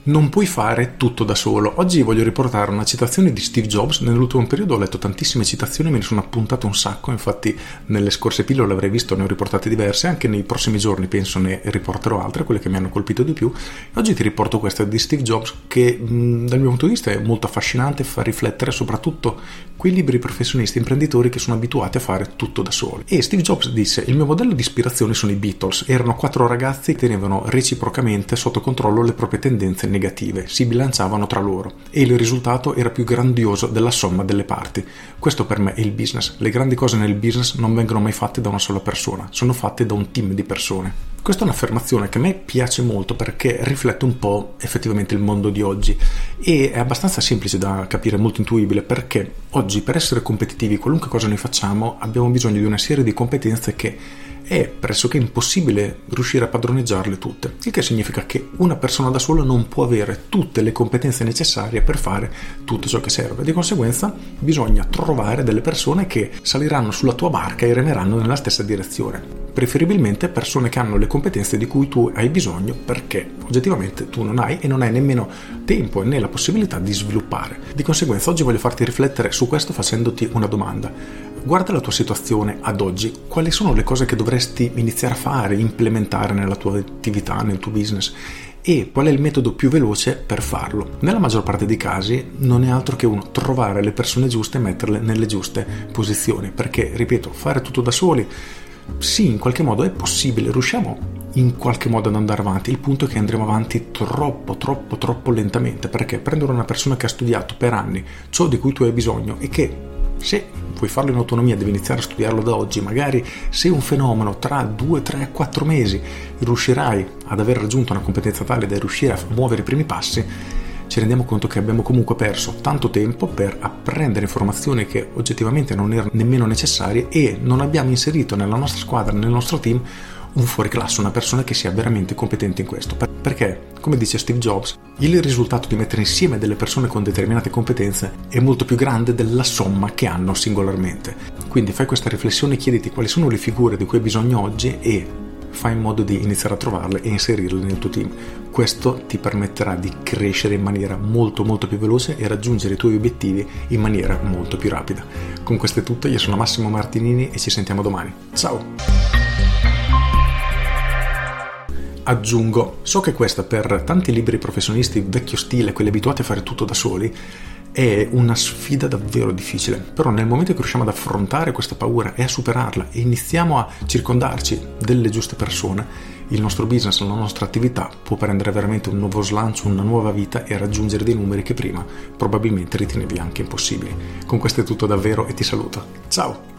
Non puoi fare tutto da solo. Oggi voglio riportare una citazione di Steve Jobs. Nell'ultimo periodo ho letto tantissime citazioni, me ne sono appuntato un sacco, infatti nelle scorse pillole l'avrei visto, ne ho riportate diverse, anche nei prossimi giorni penso ne riporterò altre, quelle che mi hanno colpito di più. Oggi ti riporto questa di Steve Jobs che dal mio punto di vista è molto affascinante, fa riflettere soprattutto quei liberi professionisti imprenditori che sono abituati a fare tutto da soli. E Steve Jobs disse: il mio modello di ispirazione sono i Beatles. Erano 4 ragazzi che tenevano reciprocamente sotto controllo le proprie tendenze negative, si bilanciavano tra loro e il risultato era più grandioso della somma delle parti. Questo per me è il business. Le grandi cose nel business non vengono mai fatte da una sola persona, sono fatte da un team di persone. Questa è un'affermazione che a me piace molto perché riflette un po' effettivamente il mondo di oggi e è abbastanza semplice da capire, molto intuibile, perché oggi per essere competitivi, qualunque cosa noi facciamo, abbiamo bisogno di una serie di competenze che è pressoché impossibile riuscire a padroneggiarle tutte, il che significa che una persona da sola non può avere tutte le competenze necessarie per fare tutto ciò che serve. Di conseguenza bisogna trovare delle persone che saliranno sulla tua barca e remeranno nella stessa direzione, preferibilmente persone che hanno le competenze di cui tu hai bisogno, perché oggettivamente tu non hai e non hai nemmeno tempo né la possibilità di sviluppare. Di conseguenza oggi voglio farti riflettere su questo facendoti una domanda. Guarda la tua situazione ad oggi, quali sono le cose che dovresti iniziare a fare, implementare nella tua attività, nel tuo business, e qual è il metodo più veloce per farlo. Nella maggior parte dei casi non è altro che uno trovare le persone giuste e metterle nelle giuste posizioni, perché, ripeto, fare tutto da soli, sì, in qualche modo è possibile, riusciamo in qualche modo ad andare avanti. Il punto è che andremo avanti troppo lentamente, perché prendere una persona che ha studiato per anni ciò di cui tu hai bisogno e che, se vuoi farlo in autonomia, devi iniziare a studiarlo da oggi. Magari se un fenomeno tra 2, 3, 4 mesi riuscirai ad aver raggiunto una competenza tale da riuscire a muovere i primi passi, ci rendiamo conto che abbiamo comunque perso tanto tempo per apprendere informazioni che oggettivamente non erano nemmeno necessarie e non abbiamo inserito nella nostra squadra, nel nostro team, un fuoriclasse, una persona che sia veramente competente in questo. Perché, come dice Steve Jobs, il risultato di mettere insieme delle persone con determinate competenze è molto più grande della somma che hanno singolarmente. Quindi fai questa riflessione, chiediti quali sono le figure di cui hai bisogno oggi e fai in modo di iniziare a trovarle e inserirle nel tuo team. Questo ti permetterà di crescere in maniera molto più veloce e raggiungere i tuoi obiettivi in maniera molto più rapida. Con questo è tutto, io sono Massimo Martinini e ci sentiamo domani. Ciao! Aggiungo, so che questa per tanti liberi professionisti vecchio stile, quelli abituati a fare tutto da soli, è una sfida davvero difficile, però nel momento che riusciamo ad affrontare questa paura e a superarla e iniziamo a circondarci delle giuste persone, il nostro business, la nostra attività può prendere veramente un nuovo slancio, una nuova vita e raggiungere dei numeri che prima probabilmente ritenevi anche impossibili. Con questo è tutto davvero e ti saluto. Ciao!